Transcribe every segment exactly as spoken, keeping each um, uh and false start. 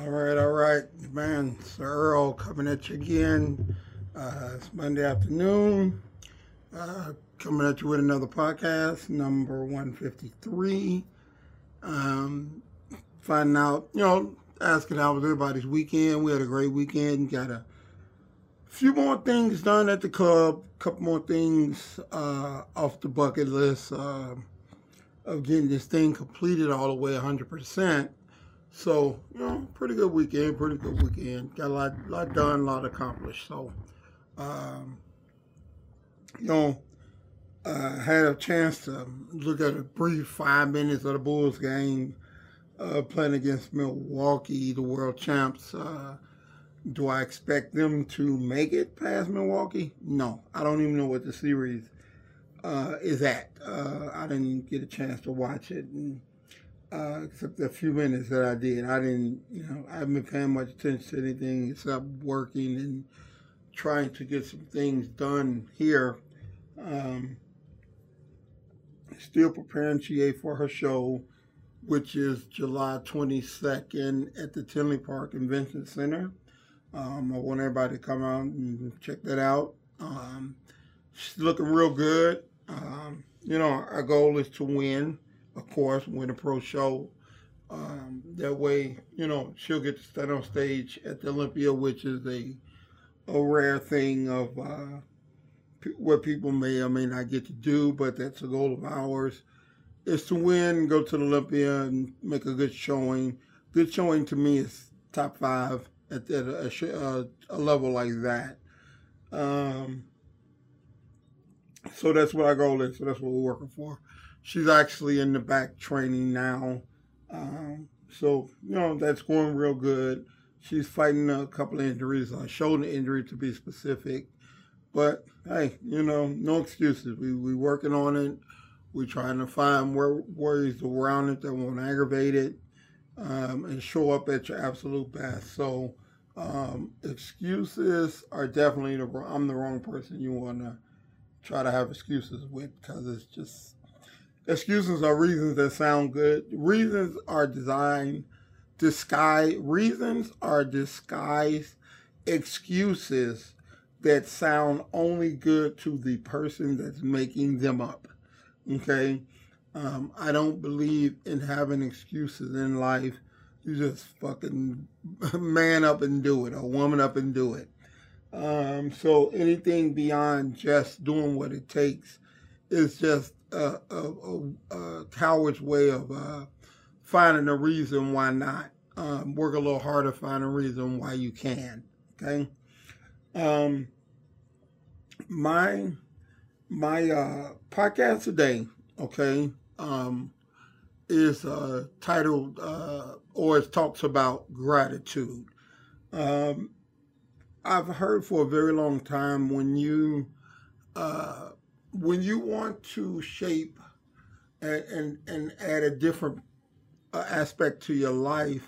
All right, all right, man, it's Earl coming at you again. Uh, it's Monday afternoon. Uh, coming at you with another podcast, number one fifty-three. Um, finding out, you know, asking how was everybody's weekend. We had a great weekend. Got a few more things done at the club. A couple more things uh, off the bucket list uh, of getting this thing completed all the way one hundred percent. So, you know, pretty good weekend, pretty good weekend. Got a lot, lot done, a lot accomplished. So, um, you know, I uh, had a chance to look at a brief five minutes of the Bulls game uh, playing against Milwaukee, the world champs. Uh, do I expect them to make it past Milwaukee? No. I don't even know what the series uh, is at. Uh, I didn't get a chance to watch it. And, Uh, except the few minutes that I did. I didn't, you know, I haven't been paying much attention to anything except working and trying to get some things done here. Um, still preparing G A for her show, which is July twenty-second at the Tinley Park Convention Center. Um, I want everybody to come out and check that out. Um, she's looking real good. Um, you know, our goal is to win. Of course, win a pro show. Um, that way, you know, she'll get to stand on stage at the Olympia, which is a a rare thing of uh, pe- what people may or may not get to do, but that's a goal of ours, is to win, go to the Olympia, and make a good showing. Good showing to me is top five at, at a, a, a level like that. Um, so that's what our goal is. So that's what we're working for. She's actually in the back training now. Um, so, you know, that's going real good. She's fighting a couple of injuries, a shoulder injury to be specific. But, hey, you know, no excuses. We we working on it. We're trying to find worries around it that won't aggravate it um, and show up at your absolute best. So, um, excuses are definitely, the I'm the wrong person you want to try to have excuses with, because it's just... Excuses are reasons that sound good. Reasons are designed, disguise. Reasons are disguised excuses that sound only good to the person that's making them up. Okay, um, I don't believe in having excuses in life. You just fucking man up and do it, or woman up and do it. Um, so anything beyond just doing what it takes is just A, a, a coward's way of uh, finding a reason why not. Um, work a little harder, find a reason why you can. Okay. Um, my my uh, podcast today, okay, um, is uh, titled uh, or it talks about gratitude. Um, I've heard for a very long time when you. Uh, When you want to shape and, and, and add a different aspect to your life,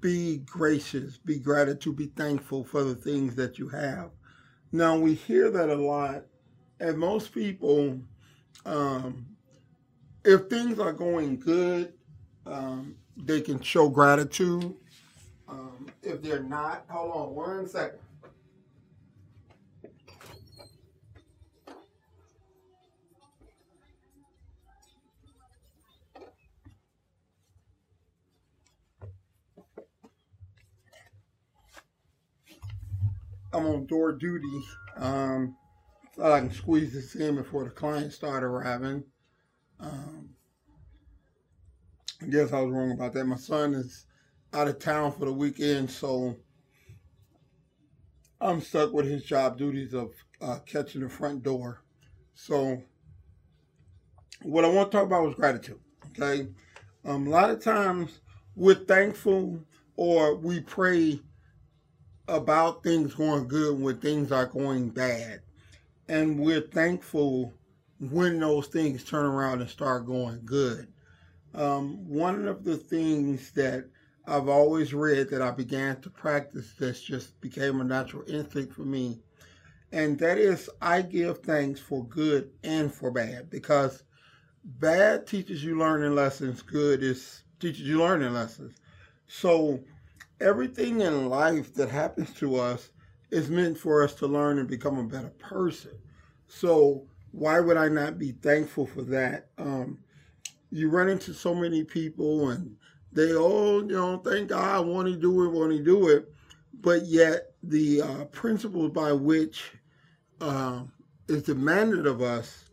be gracious, be gratitude, be thankful for the things that you have. Now, we hear that a lot, and most people, um, if things are going good, um, they can show gratitude. Um, if they're not, hold on one second. I'm on door duty. Um, so I can squeeze this in before the clients start arriving. Um, I guess I was wrong about that. My son is out of town for the weekend, so I'm stuck with his job duties of uh, catching the front door. So what I want to talk about was gratitude, okay? Um, a lot of times we're thankful or we pray about things going good when things are going bad. And we're thankful when those things turn around and start going good. Um, one of the things that I've always read that I began to practice that's just became a natural instinct for me, and that is I give thanks for good and for bad, because bad teaches you learning lessons, good is teaches you learning lessons. So Everything in life that happens to us is meant for us to learn and become a better person. So why would I not be thankful for that? Um, you run into so many people and they all, you know, thank God, want to do it, want to do it. But yet the uh, principles by which uh, is demanded of us,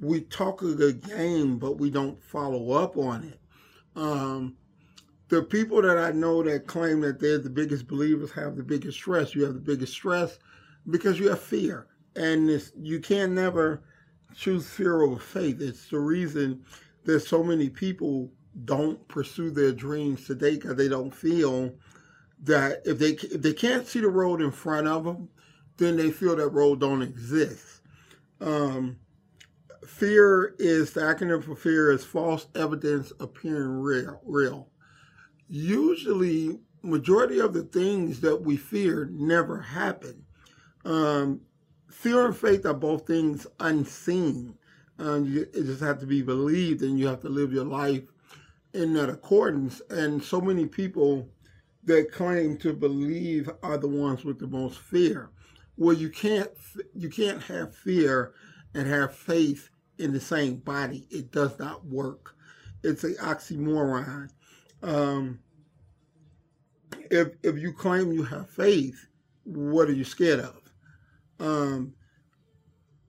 we talk a good game, but we don't follow up on it. Um, The people that I know that claim that they're the biggest believers have the biggest stress. You have the biggest stress because you have fear. And it's, you can never choose fear over faith. It's the reason that so many people don't pursue their dreams today because they don't feel that if they, if they can't see the road in front of them, then they feel that road don't exist. Um, fear is, the acronym for fear is false evidence appearing real. real. Usually, majority of the things that we fear never happen. Um, fear and faith are both things unseen. Um, you, it just have to be believed, and you have to live your life in that accordance. And so many people that claim to believe are the ones with the most fear. Well, you can't you can't have fear and have faith in the same body. It does not work. It's an oxymoron. Um, if, if you claim you have faith, what are you scared of? Um,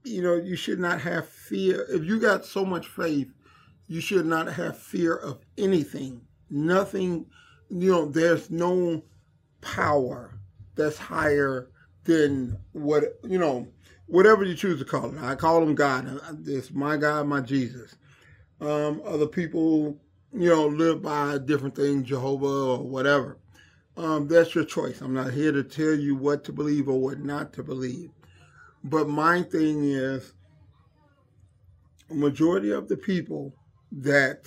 you know, you should not have fear. If you got so much faith, you should not have fear of anything, nothing. You know, there's no power that's higher than what, you know, whatever you choose to call it. I call him God. It's my God, my Jesus. Um, other people, you know, live by a different thing, Jehovah or whatever. Um, that's your choice. I'm not here to tell you what to believe or what not to believe. But my thing is, a majority of the people that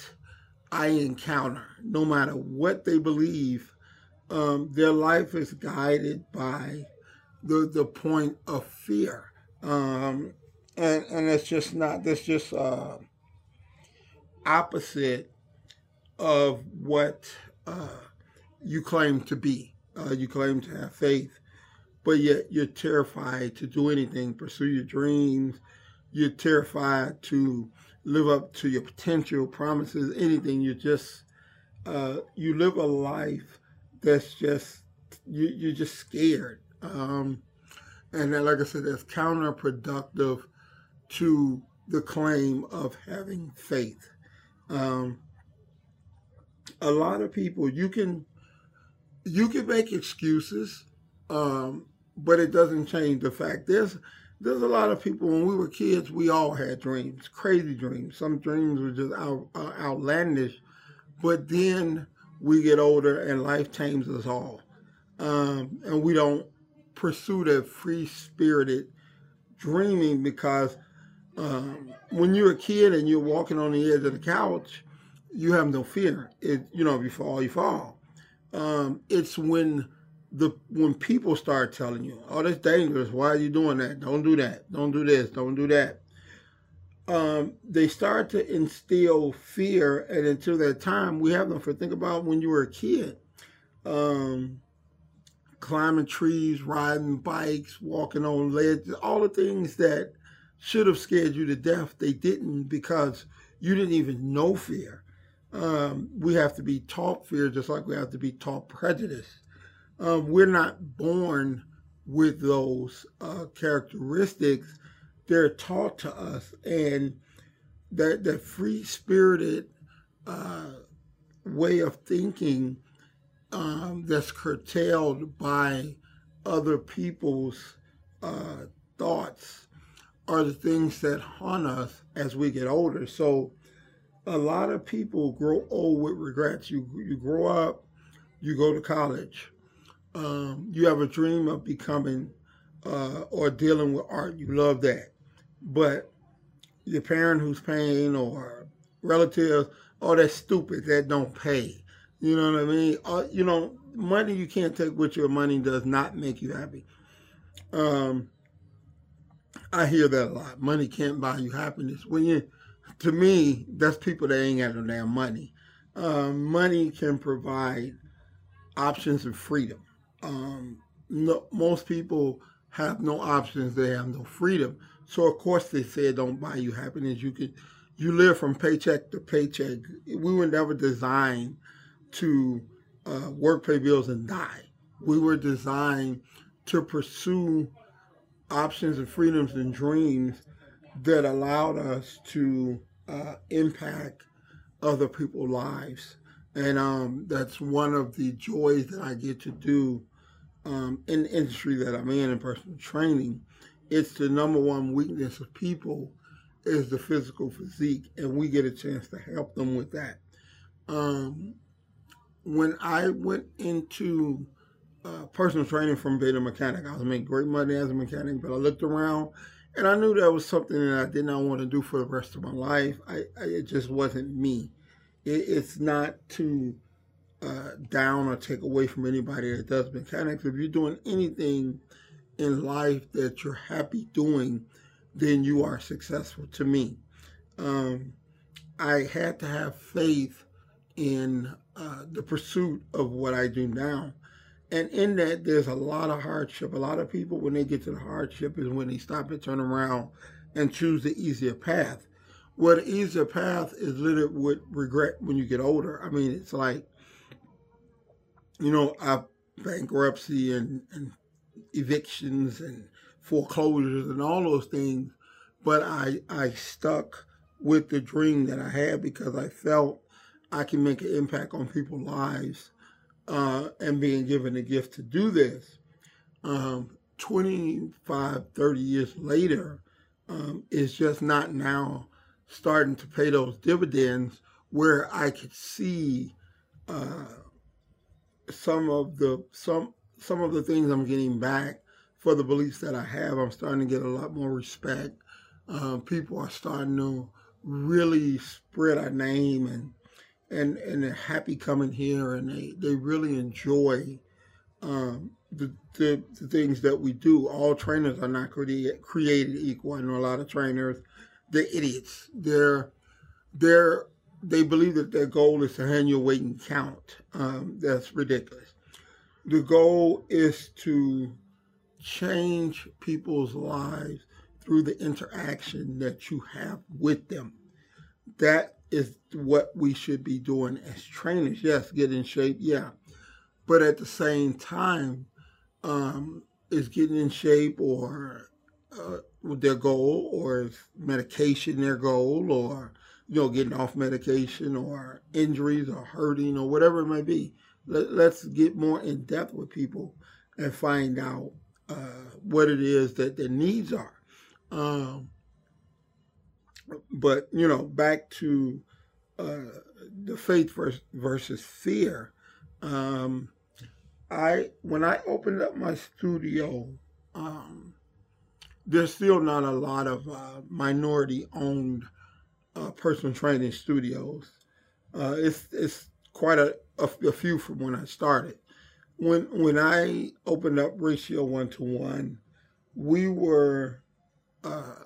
I encounter, no matter what they believe, um, their life is guided by the the point of fear. Um, and, and it's just not, that's just uh, opposite of what uh, you claim to be. Uh, you claim to have faith, but yet you're terrified to do anything, pursue your dreams. You're terrified to live up to your potential, promises, anything. You just, uh, you live a life that's just, you, you're just scared. Um, and then, like I said, that's counterproductive to the claim of having faith. Um, A lot of people, you can you can make excuses, um, but it doesn't change the fact. There's, there's a lot of people, when we were kids, we all had dreams, crazy dreams. Some dreams were just out, uh, outlandish, but then we get older and life changes us all. Um, and we don't pursue that free-spirited dreaming because um, when you're a kid and you're walking on the edge of the couch, you have no fear. It, you know, if you fall, you fall. Um, it's when the when people start telling you, "Oh, that's dangerous. Why are you doing that? Don't do that. Don't do this. Don't do that." Um, they start to instill fear, and until that time, we have them. For think about when you were a kid, um, climbing trees, riding bikes, walking on ledges, all the things that should have scared you to death. They didn't because you didn't even know fear. Um, we have to be taught fear just like we have to be taught prejudice. Uh, we're not born with those uh, characteristics. They're taught to us. And that, that free-spirited uh, way of thinking um, that's curtailed by other people's uh, thoughts are the things that haunt us as we get older. So a lot of people grow old with regrets. You, you grow up, you go to college, um, you have a dream of becoming uh, or dealing with art. You love that. But your parent who's paying or relatives, oh, that's stupid. That don't pay. You know what I mean? Uh, you know, money you can't take with you. Money does not make you happy. Um, I hear that a lot. Money can't buy you happiness. When you, to me, that's people that ain't got no damn money. Um, money can provide options and freedom. Um, no, most people have no options. They have no freedom. So of course they say don't buy you happiness. You could, you live from paycheck to paycheck. We were never designed to uh, work, pay bills, and die. We were designed to pursue options and freedoms and dreams that allowed us to uh, impact other people's lives. And um, that's one of the joys that I get to do um, in the industry that I'm in, in personal training. It's the number one weakness of people is the physical physique, and we get a chance to help them with that. Um, when I went into uh, personal training from being a mechanic, I was making great money as a mechanic, but I looked around and I knew that was something that I did not want to do for the rest of my life. I, I it just wasn't me. It's not to uh, down or take away from anybody that does mechanics. If you're doing anything in life that you're happy doing, then you are successful to me. Um, I had to have faith in uh, the pursuit of what I do now. And in that, there's a lot of hardship. A lot of people, when they get to the hardship, is when they stop and turn around and choose the easier path. Well, the easier path is littered with regret when you get older. I mean, it's like, you know, I, bankruptcy and, and evictions and foreclosures and all those things. But I, I stuck with the dream that I had because I felt I can make an impact on people's lives uh, and being given the gift to do this. Um, twenty-five, thirty years later, um, it's just not now starting to pay those dividends where I could see uh, some of the some some of the things I'm getting back for the beliefs that I have. I'm starting to get a lot more respect. Uh, people are starting to really spread our name, and and and they're happy coming here, and they they really enjoy um, the, the the things that we do. All trainers are not created created equal. I know a lot of trainers. They're idiots. They're, they're, they believe that their goal is to hand your weight and count. Um, that's ridiculous. The goal is to change people's lives through the interaction that you have with them. That is what we should be doing as trainers. Yes, get in shape, yeah. But at the same time, um, is getting in shape or... Uh, their goal, or medication their goal, or, you know, getting off medication, or injuries, or hurting, or whatever it may be. Let, let's get more in depth with people and find out uh, what it is that their needs are. Um, but, you know, back to uh, the faith versus, versus fear. Um, I, when I opened up my studio, um, there's still not a lot of uh, minority-owned uh, personal training studios. Uh, it's it's quite a, a, a few from when I started. When when I opened up Ratio One to One, we were uh,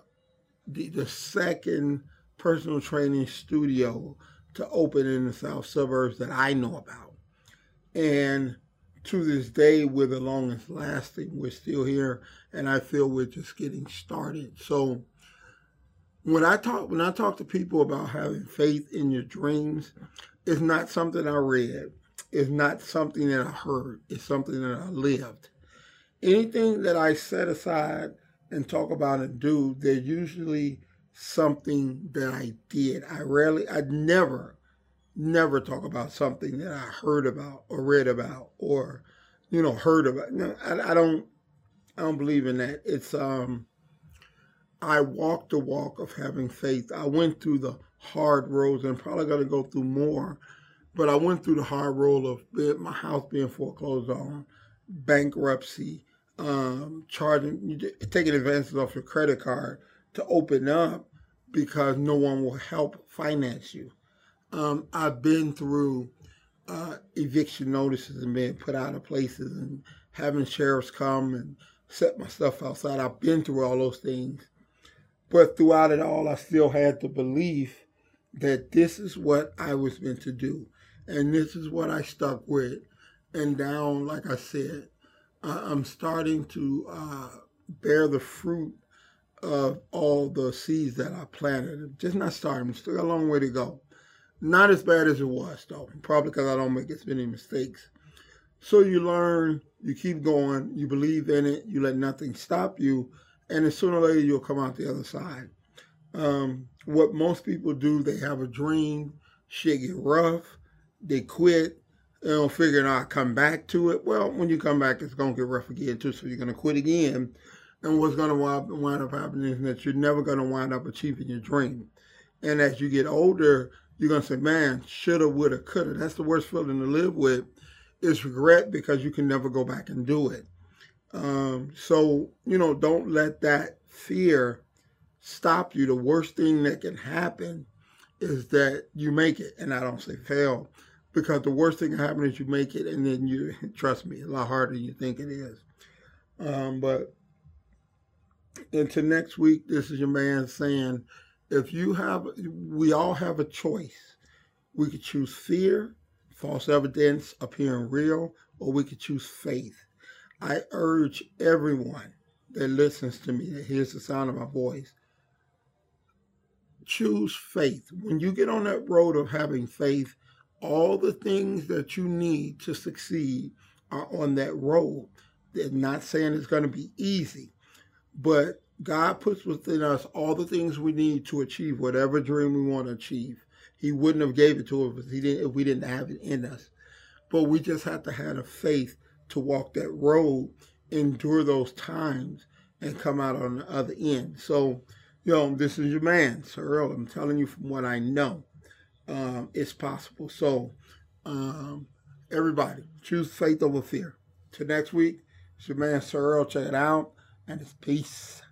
the, the second personal training studio to open in the South Suburbs that I know about, and to this day, we're the longest lasting. We're still here, and I feel we're just getting started. So when I talk when I talk to people about having faith in your dreams, it's not something I read. It's not something that I heard. It's something that I lived. Anything that I set aside and talk about and do, they're usually something that I did. I rarely, I never never talk about something that I heard about or read about or, you know, heard about. No, I, I don't, I don't believe in that. It's, um, I walked the walk of having faith. I went through the hard roads and probably going to go through more, but I went through the hard road of my house being foreclosed on, bankruptcy, um, charging, taking advances off your credit card to open up because no one will help finance you. Um, I've been through uh, eviction notices and being put out of places and having sheriffs come and set my stuff outside. I've been through all those things. But throughout it all, I still had the belief that this is what I was meant to do. And this is what I stuck with. and down, like I said, I'm starting to uh, bear the fruit of all the seeds that I planted. Just not starting. Still got a long way to go. Not as bad as it was, though, probably because I don't make as many mistakes. So you learn, you keep going, you believe in it, you let nothing stop you, and then sooner or later you'll come out the other side. Um, what most people do, they have a dream, shit get rough, they quit, they don't figure it out, I'll come back to it. Well, when you come back, it's going to get rough again too, so you're going to quit again. And what's going to wind up happening is that you're never going to wind up achieving your dream. And as you get older, you're going to say, man, shoulda, woulda, coulda. That's the worst feeling to live with, is regret, because you can never go back and do it. Um, so, you know, don't let that fear stop you. The worst thing that can happen is that you make it. And I don't say fail, because the worst thing that can happen is you make it, and then you, trust me, a lot harder than you think it is. Um, but until next week, this is your man saying, if you have, we all have a choice. We could choose fear, false evidence appearing real, or we could choose faith. I urge everyone that listens to me, that hears the sound of my voice, choose faith. When you get on that road of having faith, all the things that you need to succeed are on that road. They're not saying it's going to be easy, but God puts within us all the things we need to achieve whatever dream we want to achieve. He wouldn't have gave it to us if, he didn't, if we didn't have it in us. But we just have to have the faith to walk that road, endure those times, and come out on the other end. So, you know, this is your man, Sir Earl. I'm telling you from what I know, um, it's possible. So, um, everybody, choose faith over fear. Till next week, it's your man, Sir Earl. Check it out, and it's peace.